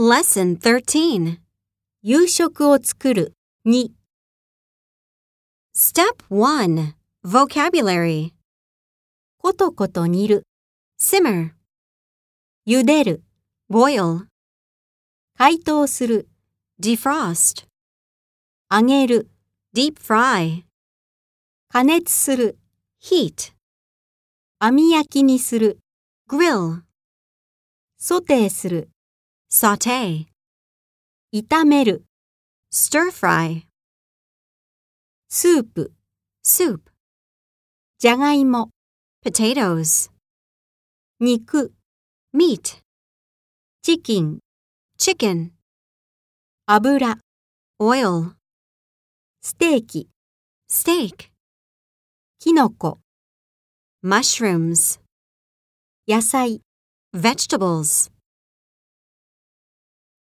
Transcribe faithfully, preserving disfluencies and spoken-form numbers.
Lesson じゅうさん 夕食を作るに Step いち Vocabulary ことこと煮る Simmer 茹でる Boil 解凍する Defrost 揚げる Deep fry 加熱する Heat 網焼きにする Grill ソテーするSauté 炒める Stir fry スープ Soup じゃがいも Potatoes 肉 Meat チキン Chicken 油 Oil ステーキ Steak きのこ Mushrooms 野菜 Vegetables